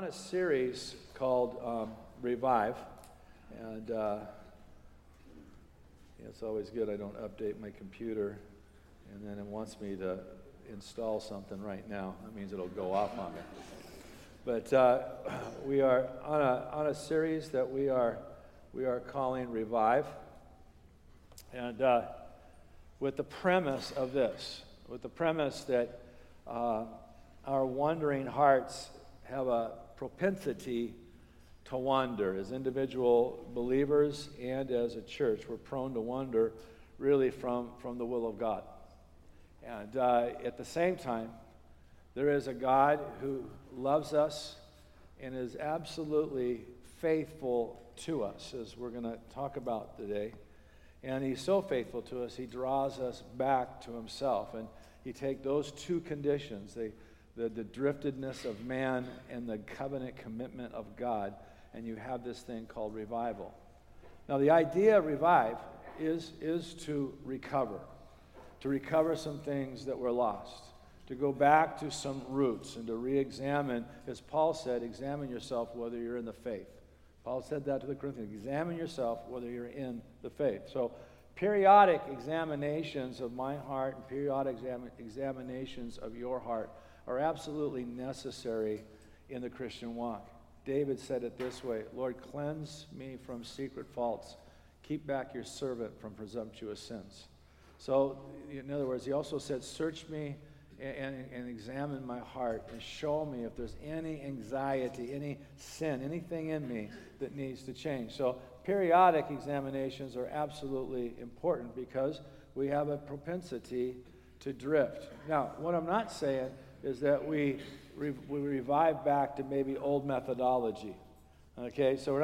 on a series called Revive, and it's always good I don't update my computer, and then it wants me to install something right now. That means it'll go off on me. But we are on a series that we are calling Revive, and with the premise of this, with the premise that our wandering hearts have a propensity to wander. As individual believers and as a church, we're prone to wander really from the will of God. And at the same time, there is a God who loves us and is absolutely faithful to us, as we're going to talk about today. And he's so faithful to us, he draws us back to himself. And you take those two conditions, the driftedness of man and the covenant commitment of God, and you have this thing called revival. Now, the idea of revive is to recover some things that were lost, to go back to some roots and to re-examine, as Paul said, examine yourself whether you're in the faith. Paul said that to the Corinthians, examine yourself whether you're in the faith. So periodic examinations of my heart and periodic examinations of your heart are absolutely necessary in the Christian walk. David said it this way, Lord, cleanse me from secret faults. Keep back your servant from presumptuous sins. So, in other words, he also said, search me and examine my heart and show me if there's any anxiety, any sin, anything in me that needs to change. So periodic examinations are absolutely important because we have a propensity to drift. Now, what I'm not saying is that we revive back to maybe old methodology. Okay, so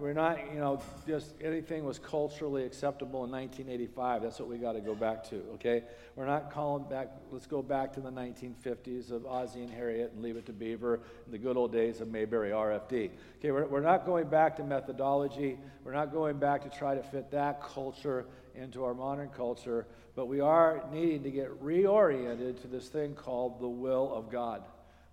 we're not just anything was culturally acceptable in 1985. That's what we got to go back to. Okay, we're not calling back. Let's go back to the 1950s of Ozzie and Harriet and Leave It to Beaver and the good old days of Mayberry RFD. Okay, we're not going back to methodology. We're not going back to try to fit that culture into our modern culture. But we are needing to get reoriented to this thing called the will of God,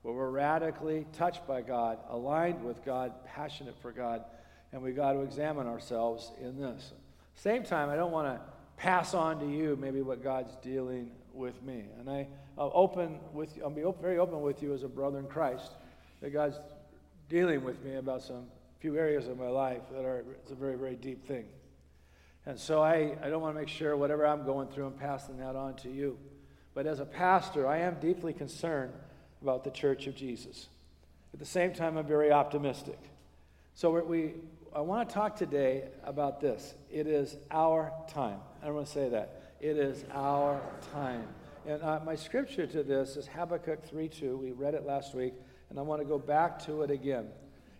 where we're radically touched by God, aligned with God, passionate for God, and we got to examine ourselves in this. Same time, I don't want to pass on to you maybe what God's dealing with me, and I'll be very open with you as a brother in Christ that God's dealing with me about some few areas of my life that are it's a very, very deep thing, and so I don't want to make sure whatever I'm going through I'm passing that on to you, but as a pastor, I am deeply concerned about the Church of Jesus. At the same time, I'm very optimistic. So I want to talk today about this. It is our time. I want to say that. It is our time. And my scripture to this is Habakkuk 3:2. We read it last week, and I want to go back to it again.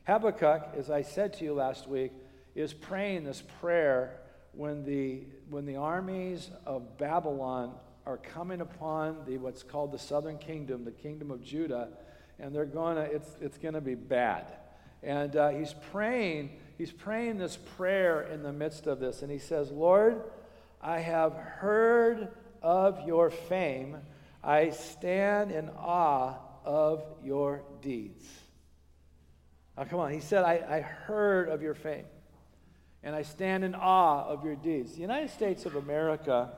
Habakkuk, as I said to you last week, is praying this prayer when the armies of Babylon are coming upon what's called the southern kingdom, the kingdom of Judah, and they're gonna. It's gonna be bad. And he's praying this prayer in the midst of this, and he says, Lord, I have heard of your fame. I stand in awe of your deeds. Now, come on. He said, I heard of your fame, and I stand in awe of your deeds. The United States of America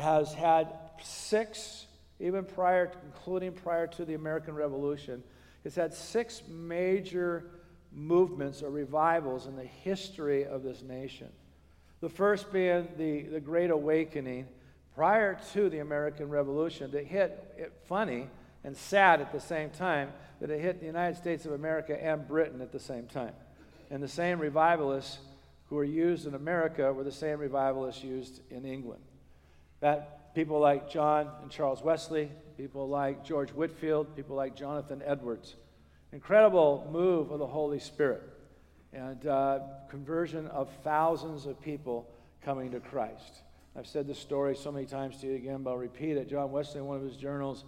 has had six, even prior, including prior to the American Revolution, it's had six major movements or revivals in the history of this nation. The first being the Great Awakening, prior to the American Revolution, that hit it funny and sad at the same time, that it hit the United States of America and Britain at the same time. And the same revivalists who were used in America were the same revivalists used in England. That people like John and Charles Wesley, people like George Whitefield, people like Jonathan Edwards. Incredible move of the Holy Spirit and conversion of thousands of people coming to Christ. I've said this story so many times to you again, but I'll repeat it. John Wesley, in one of his journals,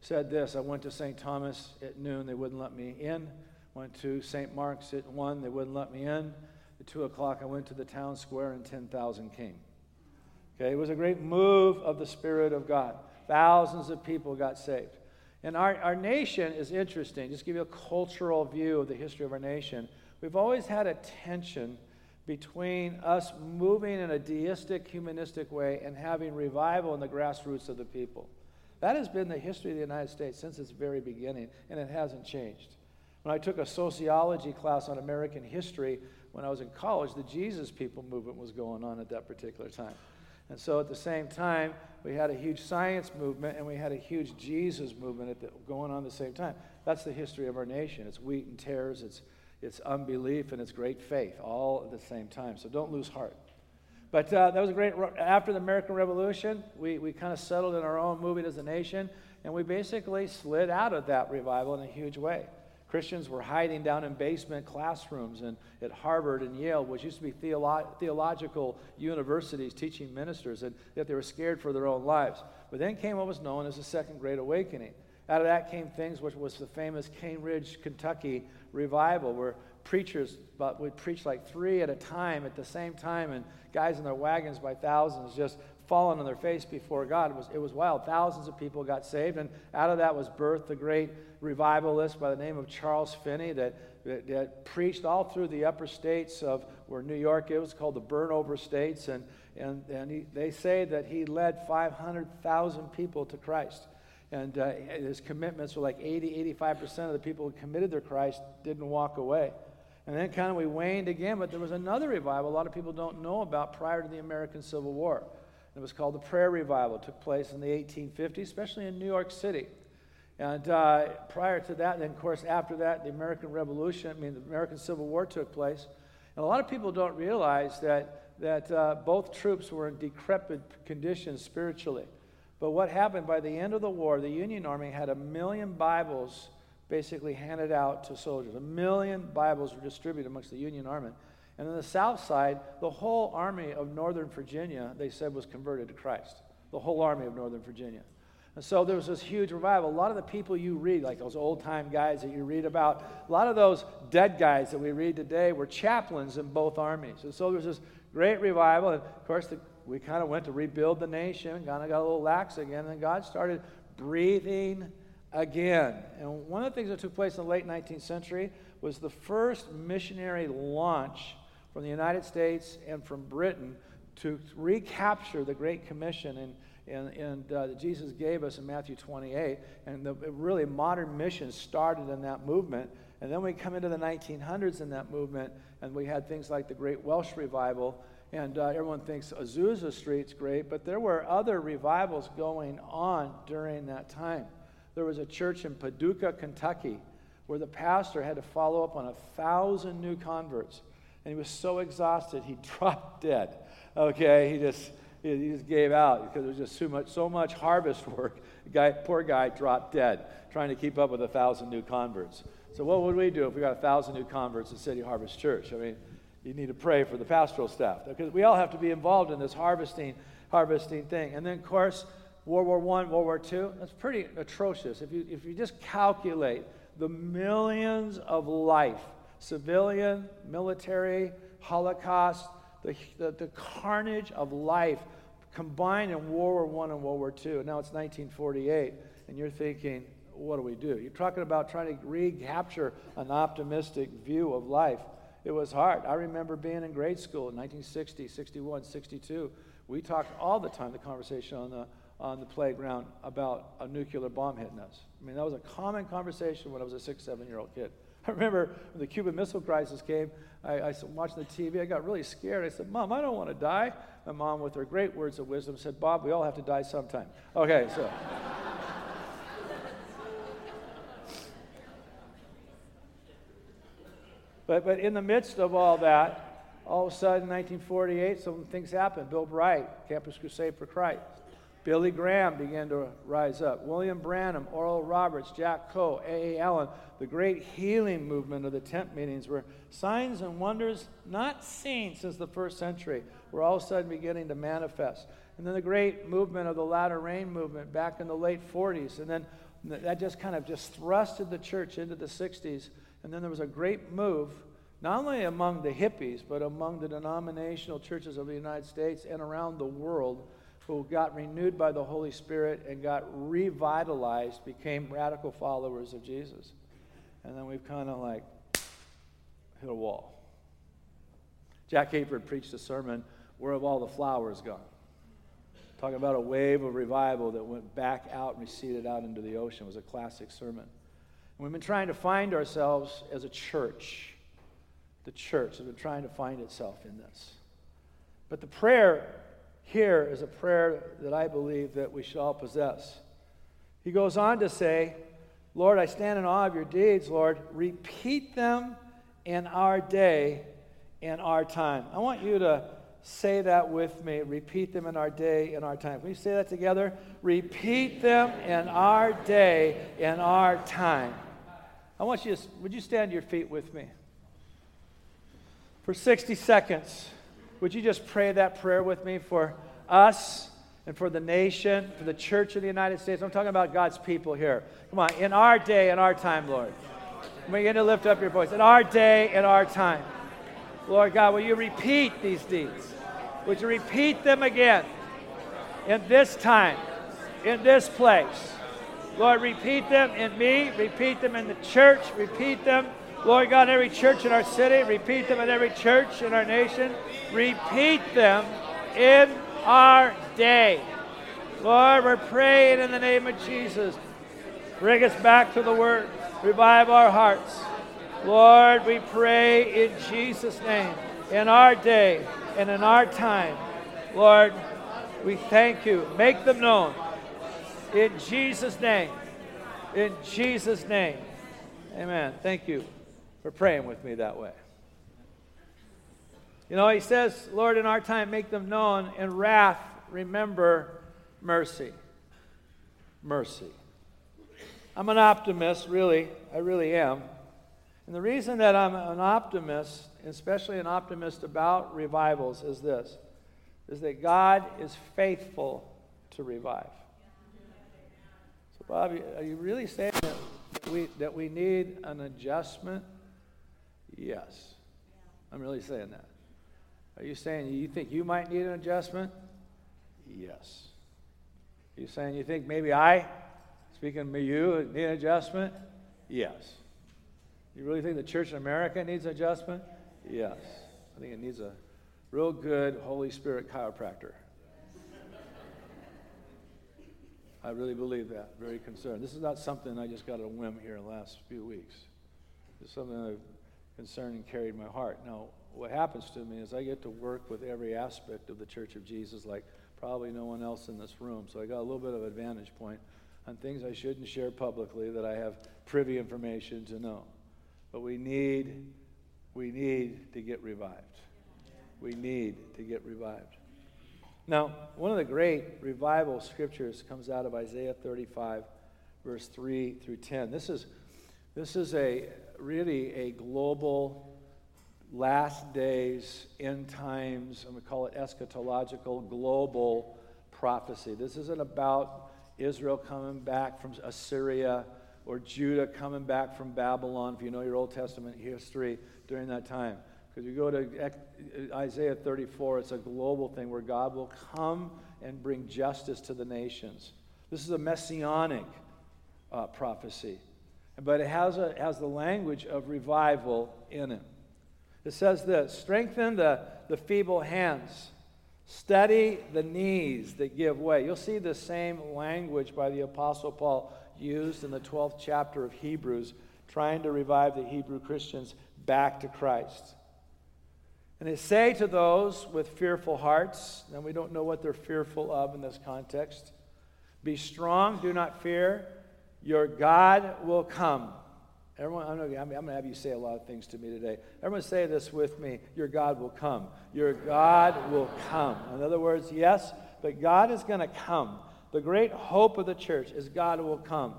said this, I went to St. Thomas at noon, they wouldn't let me in. Went to St. Mark's at 1, they wouldn't let me in. At 2 o'clock, I went to the town square and 10,000 came. Okay, it was a great move of the Spirit of God. Thousands of people got saved. And our nation is interesting. Just to give you a cultural view of the history of our nation, we've always had a tension between us moving in a deistic, humanistic way and having revival in the grassroots of the people. That has been the history of the United States since its very beginning, and it hasn't changed. When I took a sociology class on American history when I was in college, the Jesus People movement was going on at that particular time. And so at the same time, we had a huge science movement and we had a huge Jesus movement going on at the same time. That's the history of our nation. It's wheat and tares, it's unbelief, and it's great faith all at the same time. So don't lose heart. But that was a great, after the American Revolution, we kind of settled in our own movement as a nation, and we basically slid out of that revival in a huge way. Christians were hiding down in basement classrooms and at Harvard and Yale, which used to be theological universities teaching ministers, and that they were scared for their own lives. But then came what was known as the Second Great Awakening. Out of that came things which was the famous Cane Ridge, Kentucky revival, where preachers would preach like three at a time at the same time, and guys in their wagons by thousands just falling on their face before God. It was wild. Thousands of people got saved, and out of that was birthed the great revivalist by the name of Charles Finney that preached all through the upper states of where New York is, called the Burned-over States, and they say that he led 500,000 people to Christ. And his commitments were like 85% of the people who committed their Christ didn't walk away. And then kind of we waned again, but there was another revival a lot of people don't know about prior to the American Civil War. It was called the Prayer Revival. It took place in the 1850s, especially in New York City. And prior to that, and of course after that, the American Civil War took place. And a lot of people don't realize that both troops were in decrepit conditions spiritually. But what happened, by the end of the war, the Union Army had 1 million Bibles basically handed out to soldiers. 1 million Bibles were distributed amongst the Union Army. And on the south side, the whole army of Northern Virginia, they said, was converted to Christ. The whole army of Northern Virginia. And so there was this huge revival. A lot of the people you read, like those old-time guys that you read about, a lot of those dead guys that we read today were chaplains in both armies. And so there was this great revival. And of course, we kind of went to rebuild the nation, kind of got a little lax again, and then God started breathing again. And one of the things that took place in the late 19th century was the first missionary launch from the United States and from Britain to recapture the Great Commission that Jesus gave us in Matthew 28. And the really modern mission started in that movement. And then we come into the 1900s in that movement, and we had things like the Great Welsh Revival. And everyone thinks Azusa Street's great, but there were other revivals going on during that time. There was a church in Paducah, Kentucky, where the pastor had to follow up on 1,000 new converts. And he was so exhausted, he dropped dead. Okay, he just gave out because it was just so much harvest work. Poor guy dropped dead, trying to keep up with 1,000 new converts. So what would we do if we got 1,000 new converts at City Harvest Church? I mean, you need to pray for the pastoral staff, because we all have to be involved in this harvesting thing. And then, of course, World War I, World War II, that's pretty atrocious. If you just calculate the millions of life, civilian, military, Holocaust, the carnage of life combined in World War I and World War II. And now it's 1948, and you're thinking, what do we do? You're talking about trying to recapture an optimistic view of life. It was hard. I remember being in grade school in 1960, 61, 62. We talked all the time, the conversation on the playground about a nuclear bomb hitting us. I mean, that was a common conversation when I was a 6-7-year-old kid. I remember when the Cuban Missile Crisis came, I watched the TV. I got really scared. I said, Mom, I don't want to die. My mom, with her great words of wisdom, said, Bob, we all have to die sometime. Okay, so... But in the midst of all that, all of a sudden, in 1948, some things happened. Bill Bright, Campus Crusade for Christ. Billy Graham began to rise up. William Branham, Oral Roberts, Jack Coe, A.A. Allen. The great healing movement of the tent meetings were signs and wonders not seen since the first century were all of a sudden beginning to manifest. And then the great movement of the latter rain movement back in the late 40s. And then that just kind of just thrusted the church into the 60s. And then there was a great move, not only among the hippies, but among the denominational churches of the United States and around the world, who got renewed by the Holy Spirit and got revitalized, became radical followers of Jesus. And then we've kind of like hit a wall. Jack Hayford preached a sermon, "Where Have All the Flowers Gone?" Talking about a wave of revival that went back out and receded out into the ocean. It was a classic sermon. And we've been trying to find ourselves as a church. The church has been trying to find itself in this. But the prayer here is a prayer that I believe that we should all possess. He goes on to say, "Lord, I stand in awe of your deeds, Lord. Repeat them in our day, in our time." I want you to say that with me. Repeat them in our day, in our time. Can we say that together? Repeat them in our day, in our time. I want you to, would you stand to your feet with me? For 60 seconds, would you just pray that prayer with me for us and for the nation, for the church of the United States? I'm talking about God's people here. Come on, in our day, in our time, Lord. We're going to lift up your voice. In our day, in our time. Lord God, will you repeat these deeds? Would you repeat them again in this time, in this place? Lord, repeat them in me, repeat them in the church, repeat them, Lord God, in every church in our city, repeat them in every church in our nation, repeat them in our day. Lord, we're praying in the name of Jesus. Bring us back to the Word. Revive our hearts. Lord, we pray in Jesus' name, in our day and in our time. Lord, we thank you. Make them known. In Jesus' name. In Jesus' name. Amen. Thank you for praying with me that way. You know, he says, Lord, in our time, make them known. In wrath, remember mercy. Mercy. I'm an optimist, really. I really am. And the reason that I'm an optimist, especially an optimist about revivals, is this, is that God is faithful to revive. So, Bob, are you really saying that we need an adjustment? Yes. I'm really saying that. Are you saying you think you might need an adjustment? Yes. Are you saying you think maybe I, speaking to you, need an adjustment? Yes. You really think the church in America needs adjustment? Yes. I think it needs a real good Holy Spirit chiropractor. I really believe that. Very concerned. This is not something I just got a whim here in the last few weeks. It's something I've concerned and carried in my heart. Now, what happens to me is I get to work with every aspect of the Church of Jesus like probably no one else in this room. So I got a little bit of an advantage point on things I shouldn't share publicly that I have privy information to know. But we need to get revived. We need to get revived. Now, one of the great revival scriptures comes out of Isaiah 35, verse 3 through 10. This is a really a global last days, end times, and we call it eschatological global prophecy. This isn't about Israel coming back from Assyria, or Judah coming back from Babylon, if you know your Old Testament history during that time. Because you go to Isaiah 34, it's a global thing where God will come and bring justice to the nations. This is a messianic prophecy, but it has the language of revival in it. It says this, strengthen the feeble hands, steady the knees that give way. You'll see the same language by the Apostle Paul used in the 12th chapter of Hebrews, trying to revive the Hebrew Christians back to Christ. And they say to those with fearful hearts, and we don't know what they're fearful of in this context, be strong, do not fear, your God will come. Everyone, I'm going to have you say a lot of things to me today. Everyone say this with me, your God will come. Your God will come. In other words, yes, but God is going to come. The great hope of the church is God will come.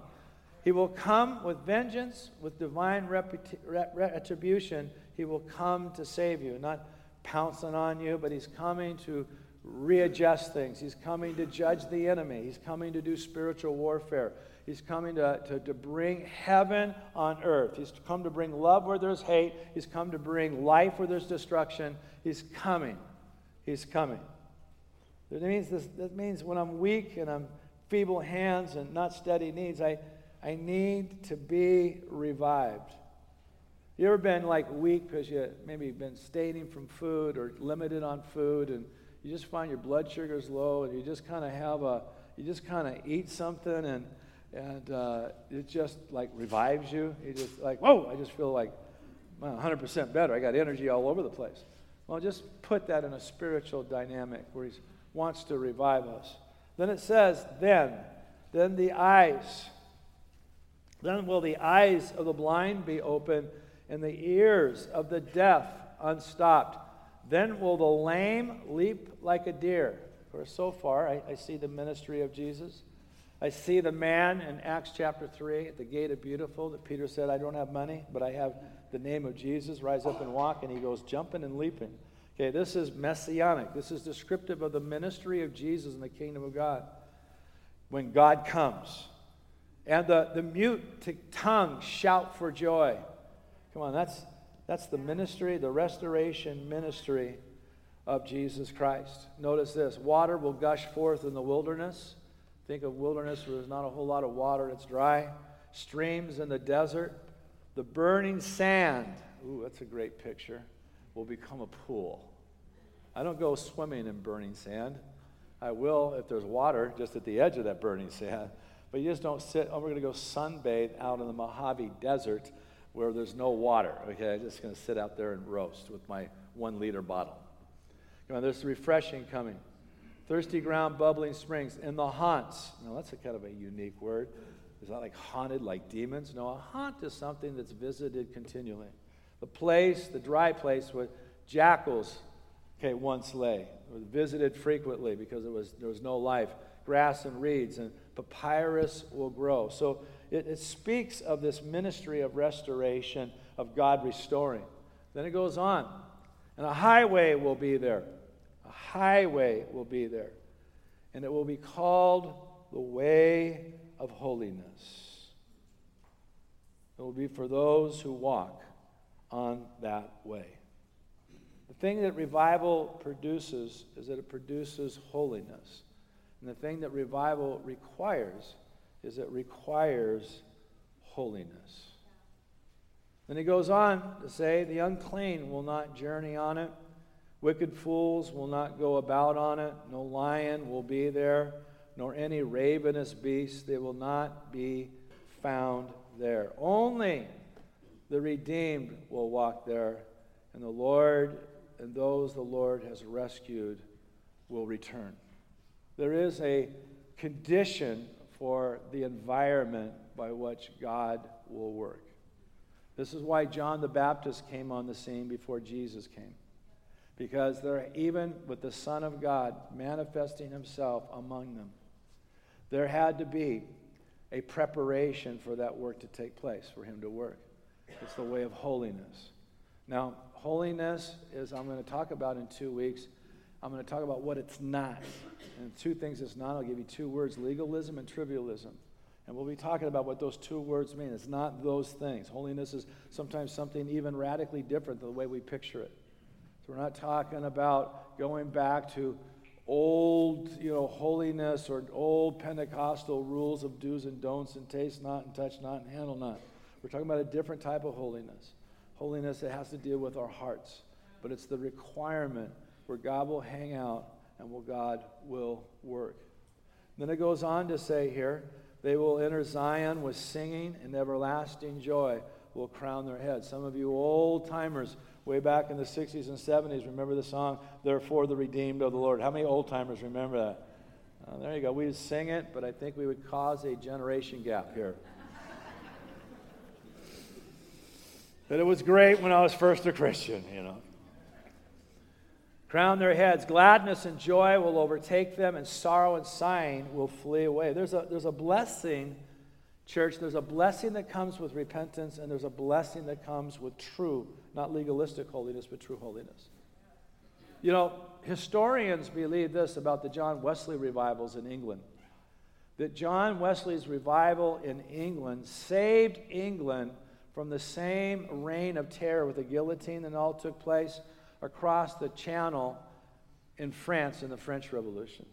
He will come with vengeance, with divine retribution. He will come to save you, not pouncing on you, but he's coming to readjust things. He's coming to judge the enemy. He's coming to do spiritual warfare. He's coming to bring heaven on earth. He's come to bring love where there's hate. He's come to bring life where there's destruction. He's coming. He's coming. That means when I'm weak and I'm feeble hands and not steady knees, I need to be revived. You ever been like weak because you maybe you've been staining from food or limited on food, and you just find your blood sugar's low, and you just kind of eat something and it just like revives you. You just like, whoa! I just feel like 100% better. I got energy all over the place. Well, just put that in a spiritual dynamic where He wants to revive us. Then it says, then the eyes. Then will the eyes of the blind be opened, and the ears of the deaf unstopped. Then will the lame leap like a deer. Of course, so far, I see the ministry of Jesus. I see the man in Acts chapter 3 at the gate of Beautiful that Peter said, I don't have money, but I have the name of Jesus. Rise up and walk. And he goes jumping and leaping. Okay, this is messianic. This is descriptive of the ministry of Jesus in the kingdom of God. When God comes. And the mute tongue shout for joy. Come on, that's the ministry, the restoration ministry of Jesus Christ. Notice this, water will gush forth in the wilderness. Think of wilderness where there's not a whole lot of water, it's dry. Streams in the desert. The burning sand, ooh, that's a great picture, will become a pool. I don't go swimming in burning sand. I will if there's water just at the edge of that burning sand. But you just don't sit, oh, we're going to go sunbathe out in the Mojave Desert where there's no water. Okay, I'm just going to sit out there and roast with my 1 liter bottle. Come on, there's refreshing coming. Thirsty ground, bubbling springs, in the haunts. Now, that's a kind of a unique word. Is that like haunted, like demons? No, a haunt is something that's visited continually. The place, the dry place where jackals, okay, once lay. It was visited frequently because there was no life. Grass and reeds and papyrus will grow. So it speaks of this ministry of restoration, of God restoring. Then it goes on. And a highway will be there. A highway will be there. And it will be called the way of holiness. It will be for those who walk on that way. The thing that revival produces is that it produces holiness. And the thing that revival requires is it requires holiness. Then he goes on to say, the unclean will not journey on it. Wicked fools will not go about on it. No lion will be there, nor any ravenous beast. They will not be found there. Only the redeemed will walk there, and the Lord and those the Lord has rescued will return. There is a condition for the environment by which God will work. This is why John the Baptist came on the scene before Jesus came. Because there, even with the Son of God manifesting himself among them, there had to be a preparation for that work to take place, for him to work. It's the way of holiness. Now, holiness is, I'm going to talk about in 2 weeks, I'm going to talk about what it's not. And two things it's not. I'll give you 2 words, legalism and trivialism. And we'll be talking about what those 2 words mean. It's not those things. Holiness is sometimes something even radically different than the way we picture it. So we're not talking about going back to old, holiness or old Pentecostal rules of do's and don'ts and taste not and touch not and handle not. We're talking about a different type of holiness. Holiness that has to deal with our hearts. But it's the requirement where God will hang out and where God will work. And then it goes on to say here, they will enter Zion with singing, and everlasting joy will crown their heads. Some of you old-timers way back in the 60s and 70s remember the song, Therefore the Redeemed of the Lord. How many old-timers remember that? There you go. We would sing it, but I think we would cause a generation gap here. But it was great when I was first a Christian, Crown their heads. Gladness and joy will overtake them, and sorrow and sighing will flee away. There's a blessing, church. There's a blessing that comes with repentance, and there's a blessing that comes with true, not legalistic holiness, but true holiness. Historians believe this about the John Wesley revivals in England, that John Wesley's revival in England saved England from the same reign of terror with the guillotine that all took place across the channel in France in the French Revolution.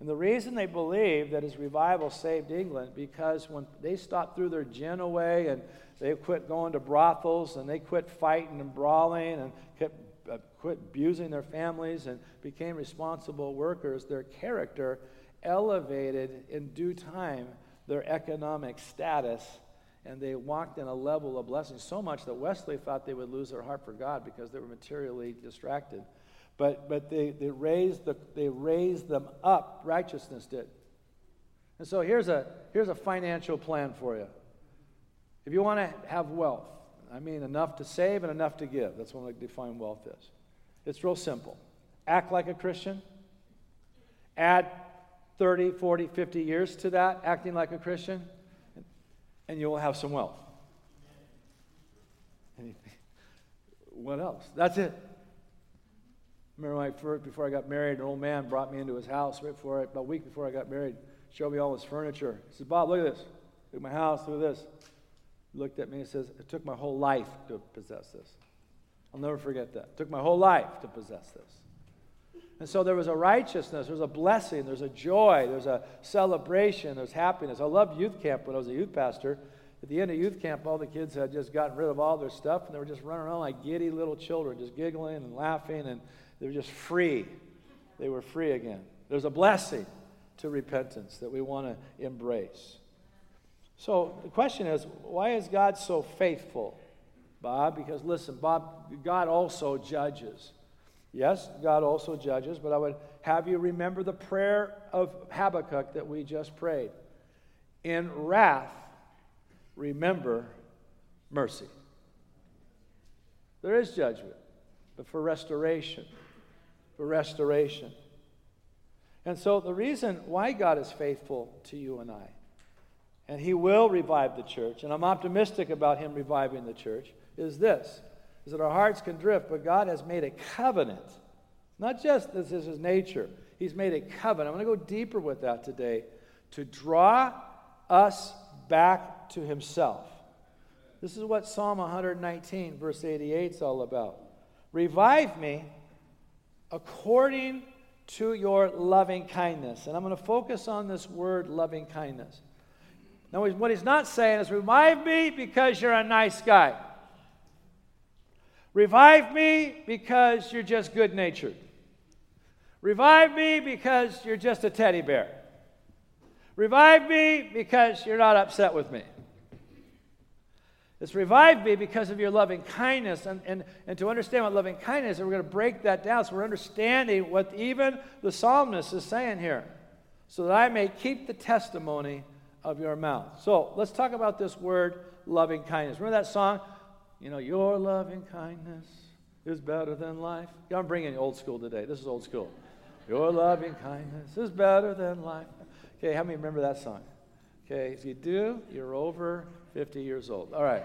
And the reason they believe that his revival saved England, because when they stopped threw their gin away and they quit going to brothels and they quit fighting and brawling and quit abusing their families and became responsible workers, their character elevated in due time their economic status, and they walked in a level of blessing, so much that Wesley thought they would lose their heart for God because they were materially distracted. But they raised them up. Righteousness did. And so here's a financial plan for you. If you want to have wealth, I mean enough to save and enough to give. That's what I define wealth is. It's real simple. Act like a Christian. Add 30, 40, 50 years to that, acting like a Christian, and you will have some wealth. And you think, what else? That's it. Remember before I got married, an old man brought me into his house about a week before I got married, showed me all his furniture. He said, Bob, look at this. Look at my house, look at this. He looked at me and says, it took my whole life to possess this. I'll never forget that. It took my whole life to possess this. And so there was a righteousness, there was a blessing, there's a joy, there's a celebration, there's happiness. I loved youth camp when I was a youth pastor. At the end of youth camp, all the kids had just gotten rid of all their stuff, and they were just running around like giddy little children, just giggling and laughing, and they were just free. They were free again. There's a blessing to repentance that we want to embrace. So the question is, why is God so faithful, Bob? Because listen, Bob, God also judges. Yes, God also judges, but I would have you remember the prayer of Habakkuk that we just prayed. In wrath, remember mercy. There is judgment, but for restoration. For restoration. And so the reason why God is faithful to you and I, and he will revive the church, and I'm optimistic about him reviving the church, is that our hearts can drift, but God has made a covenant. Not just this is his nature. He's made a covenant. I'm going to go deeper with that today, to draw us back to himself. This is what Psalm 119, verse 88 is all about. Revive me according to your loving kindness. And I'm going to focus on this word, loving kindness. Now, what he's not saying is, revive me because you're a nice guy. Revive me because you're just good-natured. Revive me because you're just a teddy bear. Revive me because you're not upset with me. It's revive me because of your loving kindness. And to understand what loving kindness is, we're going to break that down so we're understanding what even the psalmist is saying here. So that I may keep the testimony of your mouth. So let's talk about this word, loving kindness. Remember that song? You know, your loving kindness is better than life. Yeah, I'm bringing old school today. This is old school. Your loving kindness is better than life. Okay, how many remember that song? Okay, if you do, you're over 50 years old. All right.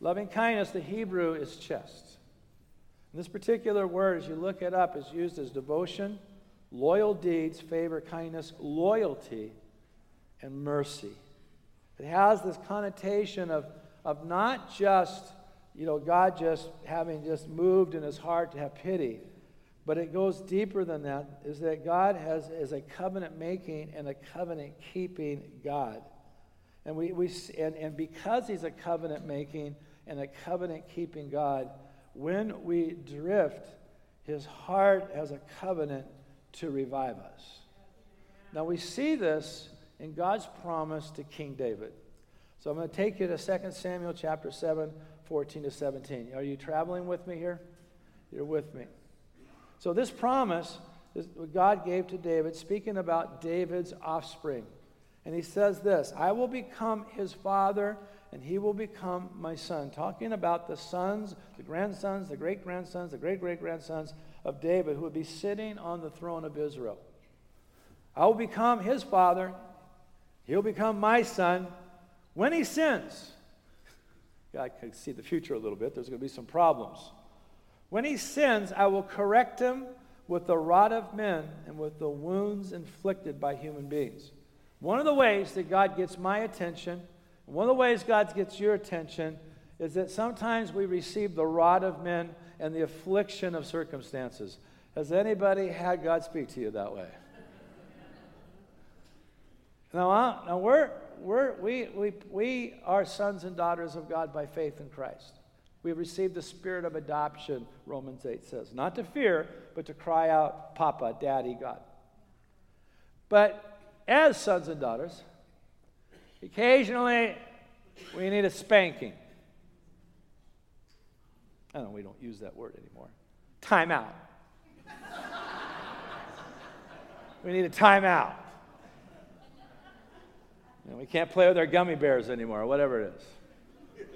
Loving kindness, the Hebrew is chesed. This particular word, as you look it up, is used as devotion, loyal deeds, favor, kindness, loyalty, and mercy. It has this connotation of not just, you know, God just having just moved in his heart to have pity, but it goes deeper than that, is that God is a covenant-making and a covenant-keeping God. And we because he's a covenant-making and a covenant-keeping God, when we drift, his heart has a covenant to revive us. Now we see this in God's promise to King David. So I'm going to take you to 2 Samuel chapter 7, 14 to 17. Are you traveling with me here? You're with me. So this promise is what God gave to David, speaking about David's offspring. And he says this, I will become his father, and he will become my son. Talking about the sons, the grandsons, the great-grandsons, the great-great-grandsons of David, who would be sitting on the throne of Israel. I will become his father. He'll become my son when he sins. Yeah, I can see the future a little bit. There's going to be some problems. When he sins, I will correct him with the rod of men and with the wounds inflicted by human beings. One of the ways that God gets my attention, one of the ways God gets your attention, is that sometimes we receive the rod of men and the affliction of circumstances. Has anybody had God speak to you that way? Now we are sons and daughters of God by faith in Christ. We have received the spirit of adoption, Romans 8 says. Not to fear, but to cry out, Papa, Daddy, God. But as sons and daughters, occasionally we need a spanking. I don't know, we don't use that word anymore. Time out. We need a time out. You know, we can't play with our gummy bears anymore, or whatever it is.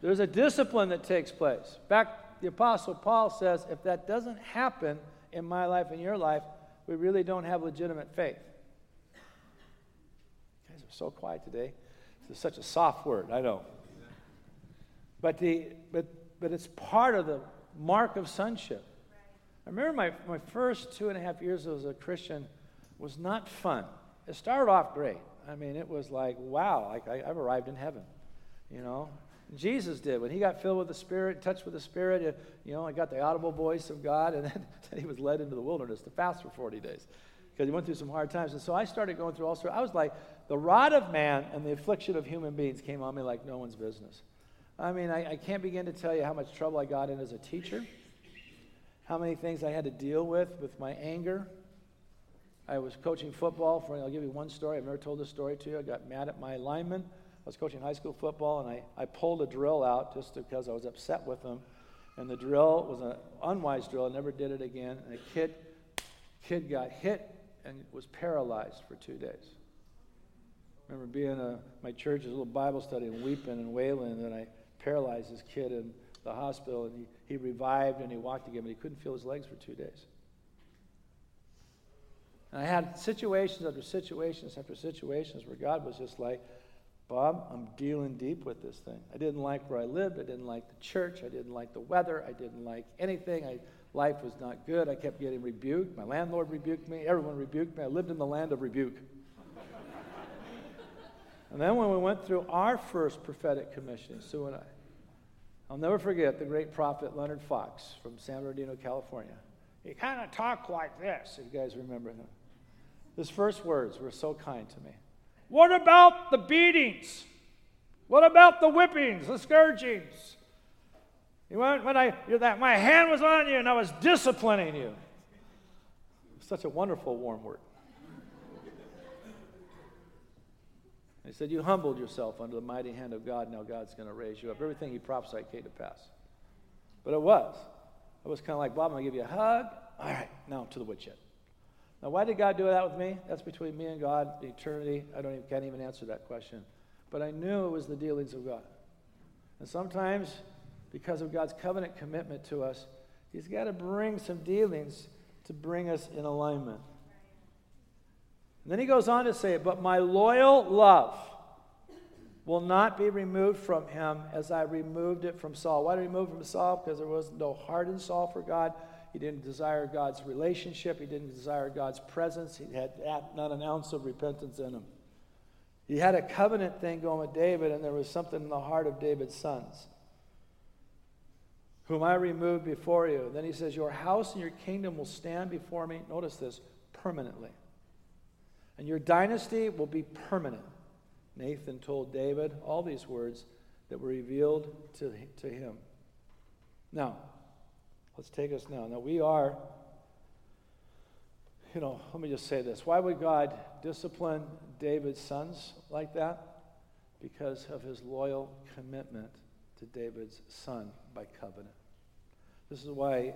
There's a discipline that takes place. In fact, the Apostle Paul says, if that doesn't happen in my life and your life, we really don't have legitimate faith. You guys are so quiet today. This is such a soft word, I know. But it's part of the mark of sonship. I remember my first 2.5 years as a Christian was not fun. It started off great. I mean, it was like, wow, like I've arrived in heaven, you know. Jesus did. When he got filled with the Spirit, touched with the Spirit, and, you know, I got the audible voice of God, and then he was led into the wilderness to fast for 40 days because he went through some hard times. And so I started going through all sorts. I was like, the rod of man and the affliction of human beings came on me like no one's business. I mean, I can't begin to tell you how much trouble I got in as a teacher, how many things I had to deal with my anger. I was coaching football. I'll give you one story. I've never told this story to you. I got mad at my lineman. I was coaching high school football, and I pulled a drill out just because I was upset with them. And the drill was an unwise drill. I never did it again. And a kid got hit and was paralyzed for 2 days. I remember being at my church's little Bible study and weeping and wailing, and then I paralyzed this kid in the hospital, and he revived and he walked again, but he couldn't feel his legs for 2 days. And I had situations after situations after situations where God was just like, Bob, I'm dealing deep with this thing. I didn't like where I lived. I didn't like the church. I didn't like the weather. I didn't like anything. Life was not good. I kept getting rebuked. My landlord rebuked me. Everyone rebuked me. I lived in the land of rebuke. And then when we went through our first prophetic commission, Sue and I'll never forget the great prophet Leonard Fox from San Bernardino, California. He kind of talked like this, if you guys remember him. His first words were so kind to me. What about the beatings? What about the whippings, the scourgings? My hand was on you and I was disciplining you. Such a wonderful warm word. He said, you humbled yourself under the mighty hand of God. Now God's going to raise you up. Everything he prophesied came to pass. But it was kind of like, Bob, I'm going to give you a hug. All right, now to the woodshed. Now, why did God do that with me? That's between me and God, the eternity. I can't even answer that question. But I knew it was the dealings of God. And sometimes, because of God's covenant commitment to us, he's got to bring some dealings to bring us in alignment. And then he goes on to say, but my loyal love will not be removed from him as I removed it from Saul. Why did I remove it from Saul? Because there was no heart in Saul for God. He didn't desire God's relationship. He didn't desire God's presence. He had not an ounce of repentance in him. He had a covenant thing going with David, and there was something in the heart of David's sons, whom I removed before you. And then he says, your house and your kingdom will stand before me, notice this, permanently. And your dynasty will be permanent. Nathan told David all these words that were revealed to him. Now, let's take us now. Now we are, you know, let me just say this. Why would God discipline David's sons like that? Because of his loyal commitment to David's son by covenant. This is why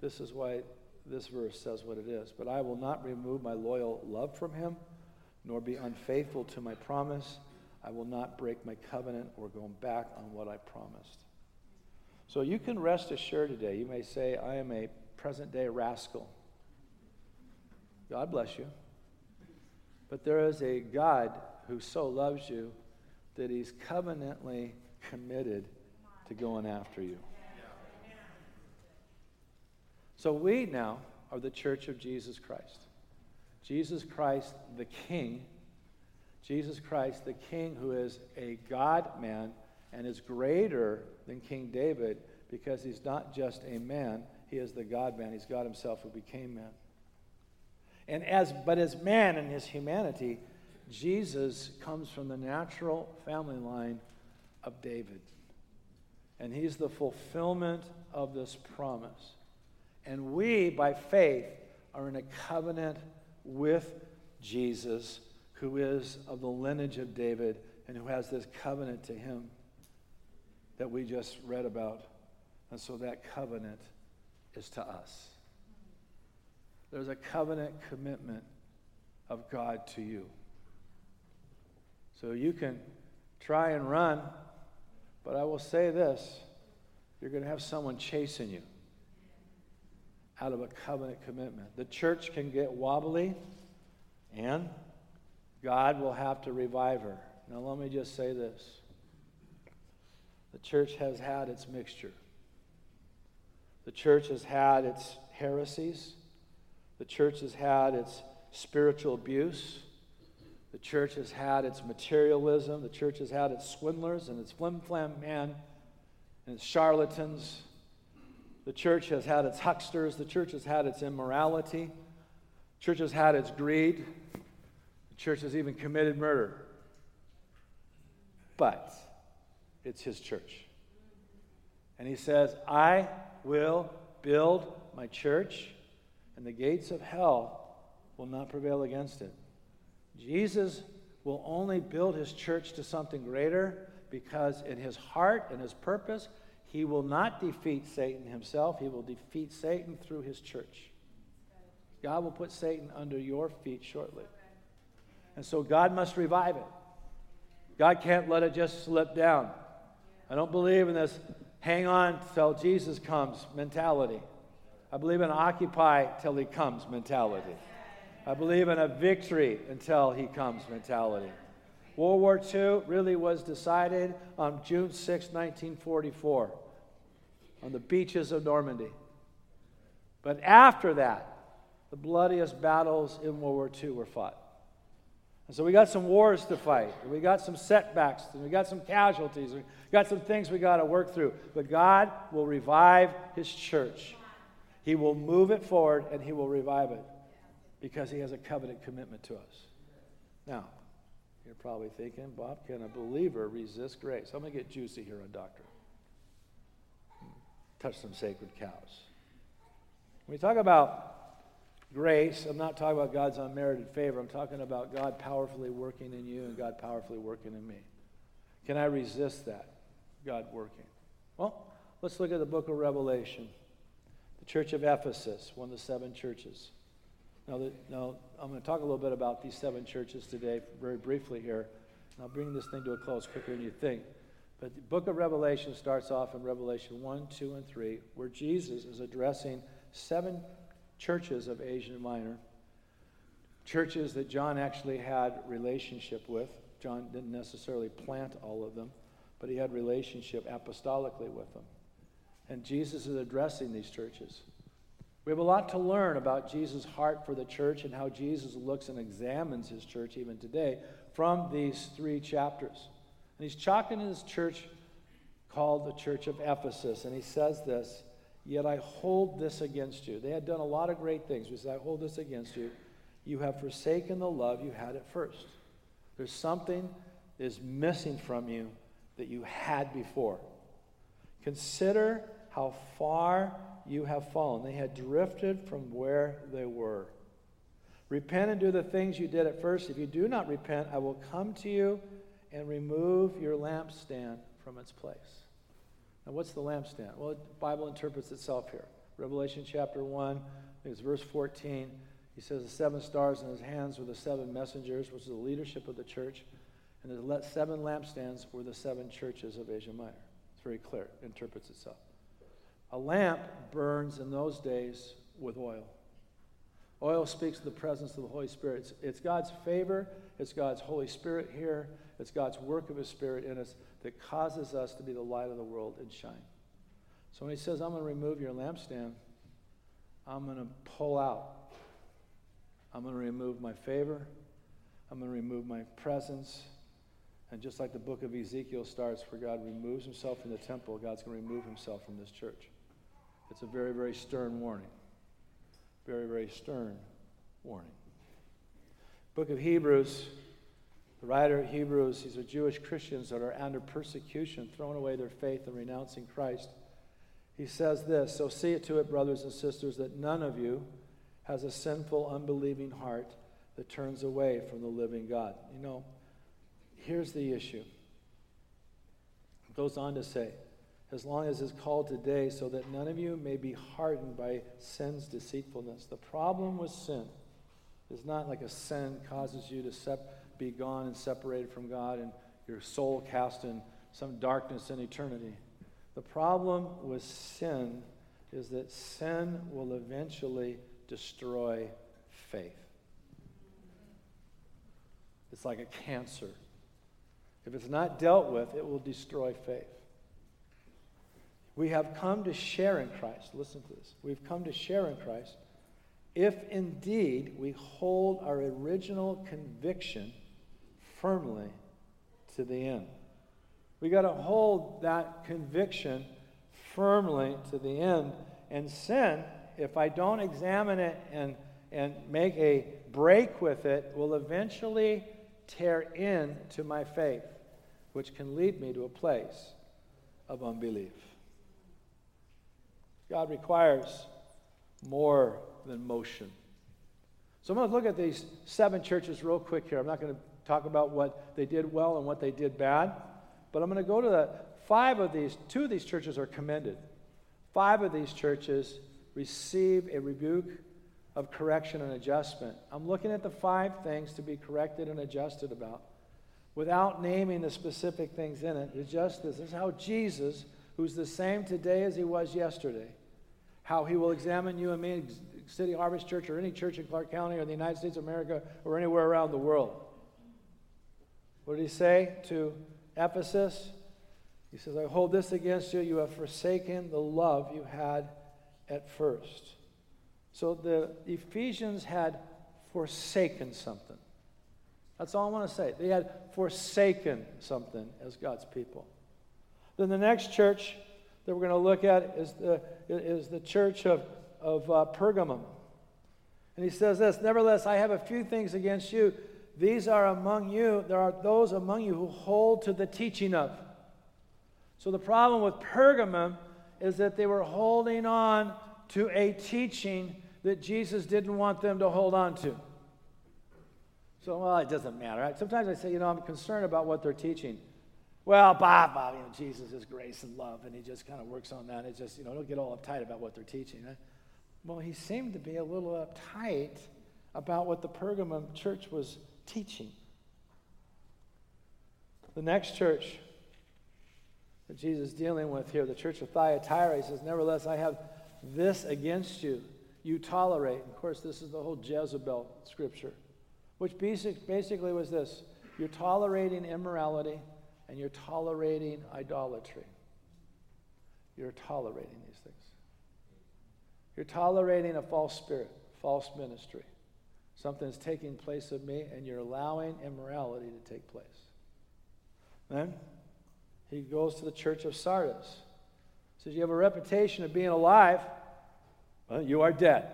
this verse says what it is. But I will not remove my loyal love from him, nor be unfaithful to my promise. I will not break my covenant or go back on what I promised. So you can rest assured today. You may say, I am a present-day rascal. God bless you. But there is a God who so loves you that he's covenantly committed to going after you. So we now are the Church of Jesus Christ. Jesus Christ the King. Jesus Christ the King, who is a God-man and is greater than King David because he's not just a man, he is the God-man. He's God himself who became man. And as man in his humanity, Jesus comes from the natural family line of David. And he's the fulfillment of this promise. And we, by faith, are in a covenant with Jesus, who is of the lineage of David and who has this covenant to him that we just read about. And so that covenant is to us. There's a covenant commitment of God to you. So you can try and run, but I will say this, you're going to have someone chasing you out of a covenant commitment. The church can get wobbly, and God will have to revive her. Now let me just say this. The church has had its mixture. The church has had its heresies. The church has had its spiritual abuse. The church has had its materialism. The church has had its swindlers and its flim-flam man and its charlatans. The church has had its hucksters. The church has had its immorality. The church has had its greed. The church has even committed murder. But it's his church. And he says, I will build my church, and the gates of hell will not prevail against it. Jesus will only build his church to something greater because in his heart and his purpose, he will not defeat Satan himself. He will defeat Satan through his church. God will put Satan under your feet shortly. And so God must revive it. God can't let it just slip down. I don't believe in this hang on till Jesus comes mentality. I believe in occupy till he comes mentality. I believe in a victory until he comes mentality. World War II really was decided on June 6, 1944, on the beaches of Normandy. But after that, the bloodiest battles in World War II were fought. And so we got some wars to fight, and we got some setbacks, and we got some casualties, and we got some things we got to work through. But God will revive his church. He will move it forward, and he will revive it. Because he has a covenant commitment to us. Now, you're probably thinking, Bob, can a believer resist grace? I'm going to get juicy here on doctrine. Touch some sacred cows. When we talk about grace, I'm not talking about God's unmerited favor. I'm talking about God powerfully working in you and God powerfully working in me. Can I resist that, God working? Well, let's look at the book of Revelation. The Church of Ephesus, one of the seven churches. Now, I'm going to talk a little bit about these seven churches today, very briefly here. And I'll bring this thing to a close quicker than you think. But the book of Revelation starts off in Revelation 1, 2, and 3, where Jesus is addressing seven churches of Asia Minor, churches that John actually had relationship with. John didn't necessarily plant all of them, but he had relationship apostolically with them. And Jesus is addressing these churches. We have a lot to learn about Jesus' heart for the church and how Jesus looks and examines his church even today from these three chapters. And he's talking to this church called the Church of Ephesus, and he says this, yet I hold this against you. They had done a lot of great things. He says, I hold this against you. You have forsaken the love you had at first. There's something that is missing from you that you had before. Consider how far you have fallen. They had drifted from where they were. Repent and do the things you did at first. If you do not repent, I will come to you and remove your lampstand from its place. Now, what's the lampstand? Well, the Bible interprets itself here. Revelation chapter 1, I think it's verse 14. He says, the seven stars in his hands were the seven messengers, which is the leadership of the church. And the seven lampstands were the seven churches of Asia Minor. It's very clear. It interprets itself. A lamp burns in those days with oil. Oil speaks of the presence of the Holy Spirit. It's God's favor. It's God's Holy Spirit here. It's God's work of his Spirit in us that causes us to be the light of the world and shine. So when he says, I'm going to remove your lampstand, I'm going to pull out. I'm going to remove my favor. I'm going to remove my presence. And just like the book of Ezekiel starts, where God removes himself from the temple, God's going to remove himself from this church. It's a very, very stern warning. Very, very stern warning. Book of Hebrews, the writer of Hebrews, these are Jewish Christians that are under persecution, throwing away their faith and renouncing Christ. He says this, so see it to it, brothers and sisters, that none of you has a sinful, unbelieving heart that turns away from the living God. You know, here's the issue. It goes on to say, as long as it's called today, so that none of you may be hardened by sin's deceitfulness. The problem with sin is not like a sin causes you to be gone and separated from God and your soul cast in some darkness in eternity. The problem with sin is that sin will eventually destroy faith. It's like a cancer. If it's not dealt with, it will destroy faith. We have come to share in Christ. Listen to this. We've come to share in Christ if indeed we hold our original conviction firmly to the end. We got to hold that conviction firmly to the end. And sin, if I don't examine it and make a break with it, will eventually tear into my faith, which can lead me to a place of unbelief. God requires more than motion. So I'm going to look at these 7 churches real quick here. I'm not going to talk about what they did well and what they did bad, but I'm going to go to the 5 of these. 2 of these churches are commended. 5 of these churches receive a rebuke of correction and adjustment. I'm looking at the 5 things to be corrected and adjusted about, without naming the specific things in it. It's just this. This is how Jesus, who's the same today as he was yesterday, how he will examine you and me, City Harvest Church, or any church in Clark County, or the United States of America, or anywhere around the world. What did he say to Ephesus? He says, I hold this against you. You have forsaken the love you had at first. So the Ephesians had forsaken something. That's all I want to say. They had forsaken something as God's people. Then the next church that we're going to look at is the church of Pergamum. And he says this, nevertheless, I have a few things against you. These are among you. There are those among you who hold to the teaching of. So the problem with Pergamum is that they were holding on to a teaching that Jesus didn't want them to hold on to. So, well, it doesn't matter. Sometimes I say, you know, I'm concerned about what they're teaching. Well, Bob, you know, Jesus is grace and love, and he just kind of works on that. It's just, you know, don't get all uptight about what they're teaching. Well, he seemed to be a little uptight about what the Pergamum church was teaching. The next church that Jesus is dealing with here, the church of Thyatira, he says, nevertheless, I have this against you. You tolerate. Of course, this is the whole Jezebel scripture, which basically was this. You're tolerating immorality, and you're tolerating idolatry. You're tolerating these things. You're tolerating a false spirit, false ministry. Something's taking place of me, and you're allowing immorality to take place. Then he goes to the church of Sardis. He says, you have a reputation of being alive, but you are dead.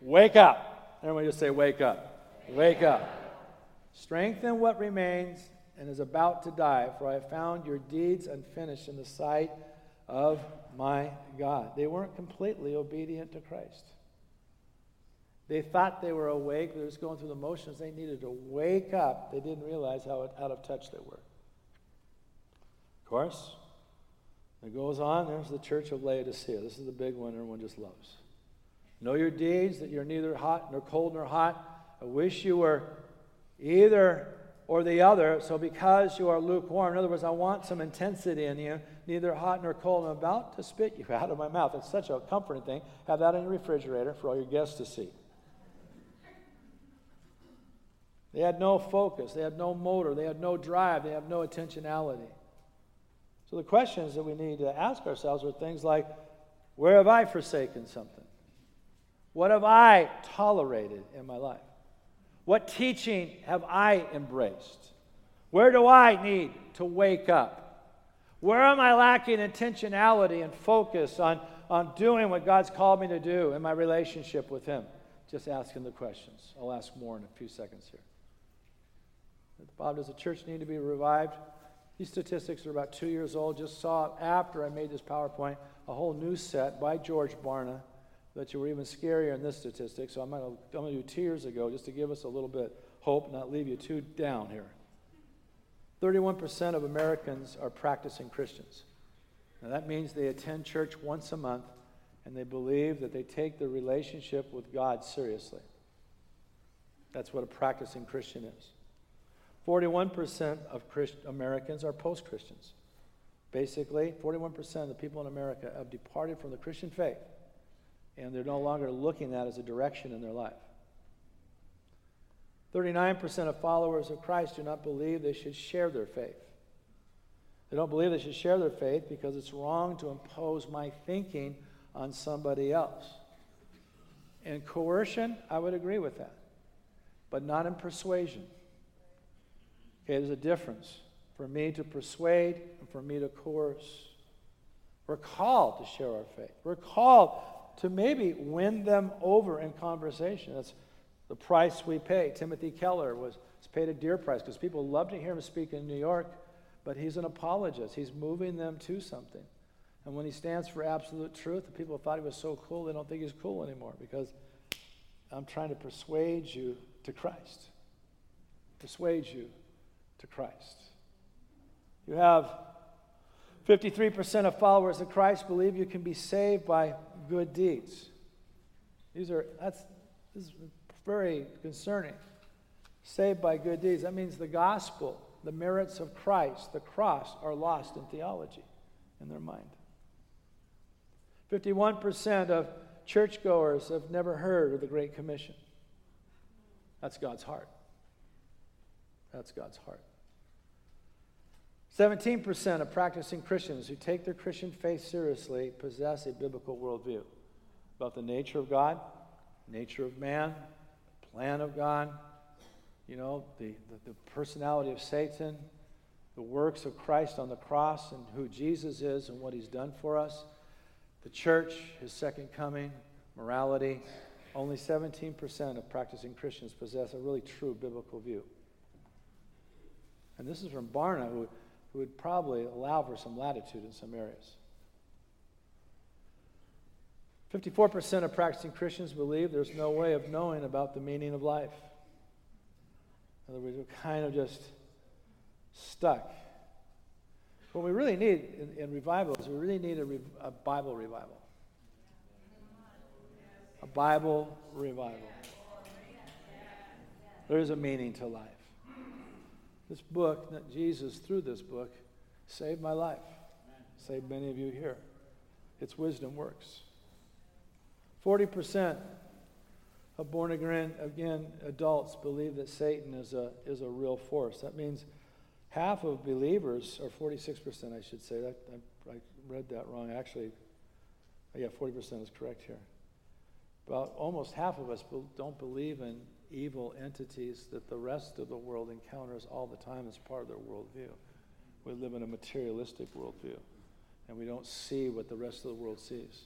Wake up. Everyone just say, wake up. Wake up. Strengthen what remains and is about to die, for I have found your deeds unfinished in the sight of my God. They weren't completely obedient to Christ. They thought they were awake. They were just going through the motions. They needed to wake up. They didn't realize how out of touch they were. Of course, it goes on. There's the church of Laodicea. This is the big one everyone just loves. Know your deeds, that you're neither hot nor cold nor hot. I wish you were either or the other, so because you are lukewarm, in other words, I want some intensity in you, neither hot nor cold, I'm about to spit you out of my mouth. It's such a comforting thing. Have that in your refrigerator for all your guests to see. They had no focus. They had no motor. They had no drive. They have no intentionality. So the questions that we need to ask ourselves are things like, where have I forsaken something? What have I tolerated in my life? What teaching have I embraced? Where do I need to wake up? Where am I lacking intentionality and focus on doing what God's called me to do in my relationship with Him? Just asking the questions. I'll ask more in a few seconds here. Bob, does the church need to be revived? These statistics are about 2 years old. Just saw after I made this PowerPoint a whole new set by George Barna that you were even scarier in this statistic. So I'm going to do 2 years ago just to give us a little bit hope, not leave you too down here. 31% of Americans are practicing Christians. Now that means they attend church once a month and they believe that they take their relationship with God seriously. That's what a practicing Christian is. 41% of Americans are post-Christians. Basically, 41% of the people in America have departed from the Christian faith, and they're no longer looking at it as a direction in their life. 39% of followers of Christ do not believe they should share their faith. They don't believe they should share their faith because it's wrong to impose my thinking on somebody else. In coercion, I would agree with that, but not in persuasion. Okay, there's a difference for me to persuade and for me to coerce. We're called to share our faith. We're called to maybe win them over in conversation. That's the price we pay. Timothy Keller was paid a dear price because people love to hear him speak in New York, but he's an apologist. He's moving them to something. And when he stands for absolute truth, the people thought he was so cool, they don't think he's cool anymore because I'm trying to persuade you to Christ. Persuade you to Christ. You have 53% of followers of Christ believe you can be saved by good deeds. This is very concerning. Saved by good deeds. That means the gospel, the merits of Christ, the cross, are lost in theology, in their mind. 51% of churchgoers have never heard of the Great Commission. That's God's heart. That's God's heart. 17% of practicing Christians who take their Christian faith seriously possess a biblical worldview about the nature of God, nature of man, plan of God, the personality of Satan, the works of Christ on the cross and who Jesus is and what He's done for us, the church, His second coming, morality. Only 17% of practicing Christians possess a really true biblical view. And this is from Barna, who would probably allow for some latitude in some areas. 54% of practicing Christians believe there's no way of knowing about the meaning of life. In other words, we're kind of just stuck. What we really need in revival is we really need a Bible revival. A Bible revival. There is a meaning to life. This book, that Jesus, through this book, saved my life. Amen. Saved many of you here. Its wisdom works. 40% of born-again adults believe that Satan is a real force. That means half of believers, or 46%, I should say. I read that wrong. Actually, yeah, 40% is correct here. About almost half of us don't believe in evil entities that the rest of the world encounters all the time as part of their worldview. We live in a materialistic worldview, and we don't see what the rest of the world sees.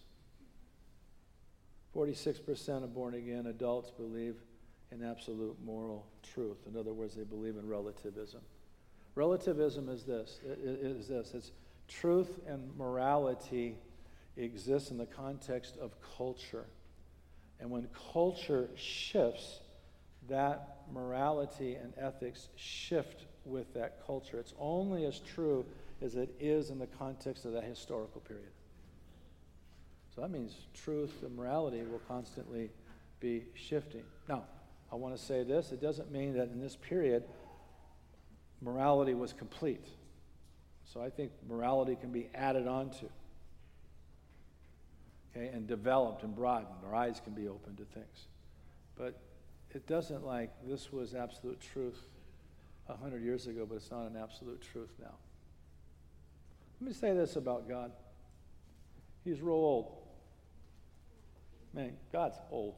46% of born-again adults believe in absolute moral truth. In other words, they believe in relativism. Relativism is this. It's truth and morality exist in the context of culture. And when culture shifts, that morality and ethics shift with that culture. It's only as true as it is in the context of that historical period. So that means truth and morality will constantly be shifting. Now, I want to say this. It doesn't mean that in this period, morality was complete. So I think morality can be added on to, okay, and developed and broadened. Our eyes can be opened to things. But it doesn't like this was absolute truth 100 years ago, but it's not an absolute truth now. Let me say this about God. He's real old. Man, God's old.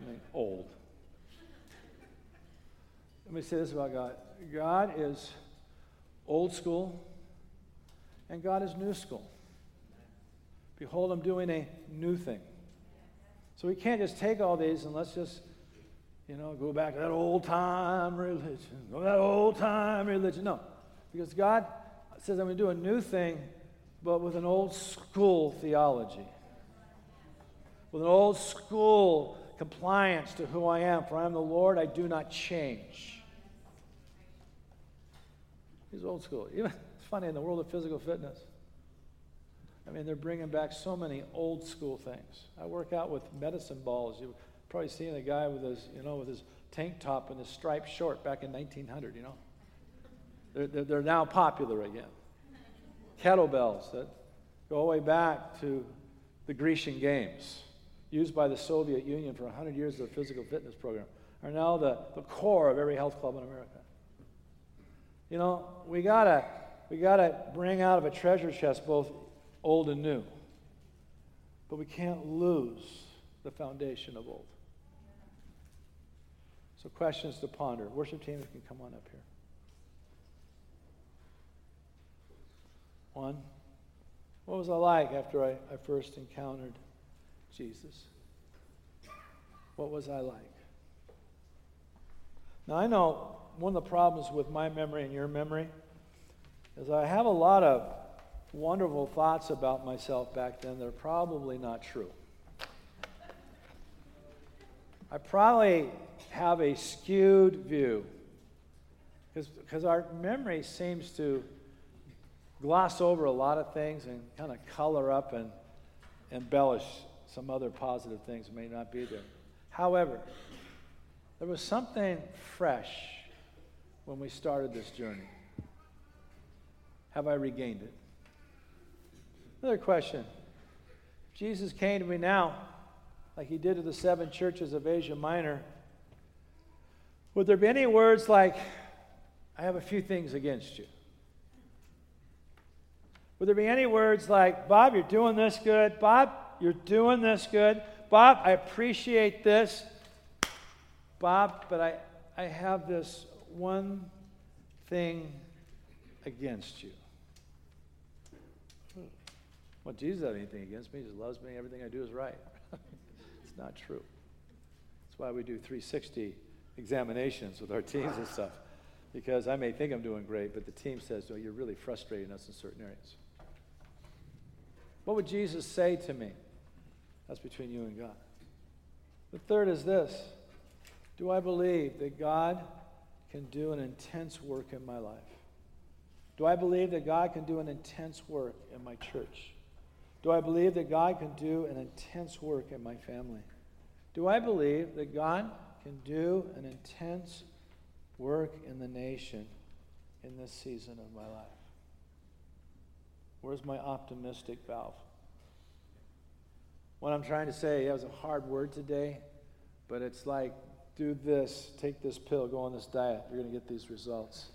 I mean, old. Let me say this about God. God is old school, and God is new school. Behold, I'm doing a new thing. So we can't just take all these and let's just, go back to that old-time religion. No, because God says, I'm going to do a new thing, but with an old-school theology, with an old-school compliance to who I am. For I am the Lord, I do not change. He's old school. Even, it's funny, in the world of physical fitness, they're bringing back so many old school things. I work out with medicine balls. You've probably seen the guy with his tank top and his striped short back in 1900. They're now popular again. Kettlebells that go all the way back to the Grecian Games, used by the Soviet Union for 100 years as a physical fitness program, are now the core of every health club in America. We gotta bring out of a treasure chest both old and new. But we can't lose the foundation of old. So questions to ponder. Worship team, you can come on up here. One, what was I like after I first encountered Jesus? What was I like? Now I know one of the problems with my memory and your memory is I have a lot of wonderful thoughts about myself back then that are probably not true. I probably have a skewed view because our memory seems to gloss over a lot of things and kind of color up and embellish some other positive things that may not be there. However, there was something fresh when we started this journey. Have I regained it? Another question. If Jesus came to me now, like he did to the 7 churches of Asia Minor, would there be any words like, I have a few things against you? Would there be any words like, Bob, you're doing this good. Bob, you're doing this good. Bob, I appreciate this. Bob, but I have this one thing against you. Well, Jesus doesn't have anything against me. He just loves me. Everything I do is right. It's not true. That's why we do 360 examinations with our teams and stuff. Because I may think I'm doing great, but the team says, no, you're really frustrating us in certain areas. What would Jesus say to me? That's between you and God. The third is this. Do I believe that God can do an intense work in my life? Do I believe that God can do an intense work in my church? Do I believe that God can do an intense work in my family? Do I believe that God can do an intense work in the nation in this season of my life? Where's my optimistic valve? What I'm trying to say, that was a hard word today, but it's like, do this, take this pill, go on this diet. You're going to get these results.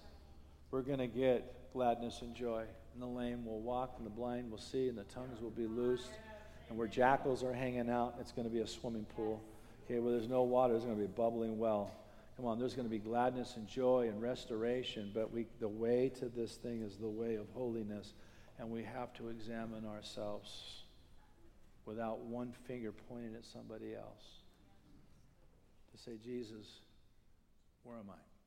We're going to get gladness and joy. And the lame will walk, and the blind will see, and the tongues will be loosed. And where jackals are hanging out, it's going to be a swimming pool. Okay, where there's no water, there's going to be a bubbling well. Come on, there's going to be gladness and joy and restoration, but the way to this thing is the way of holiness, and we have to examine ourselves without one finger pointed at somebody else to say, Jesus, where am I?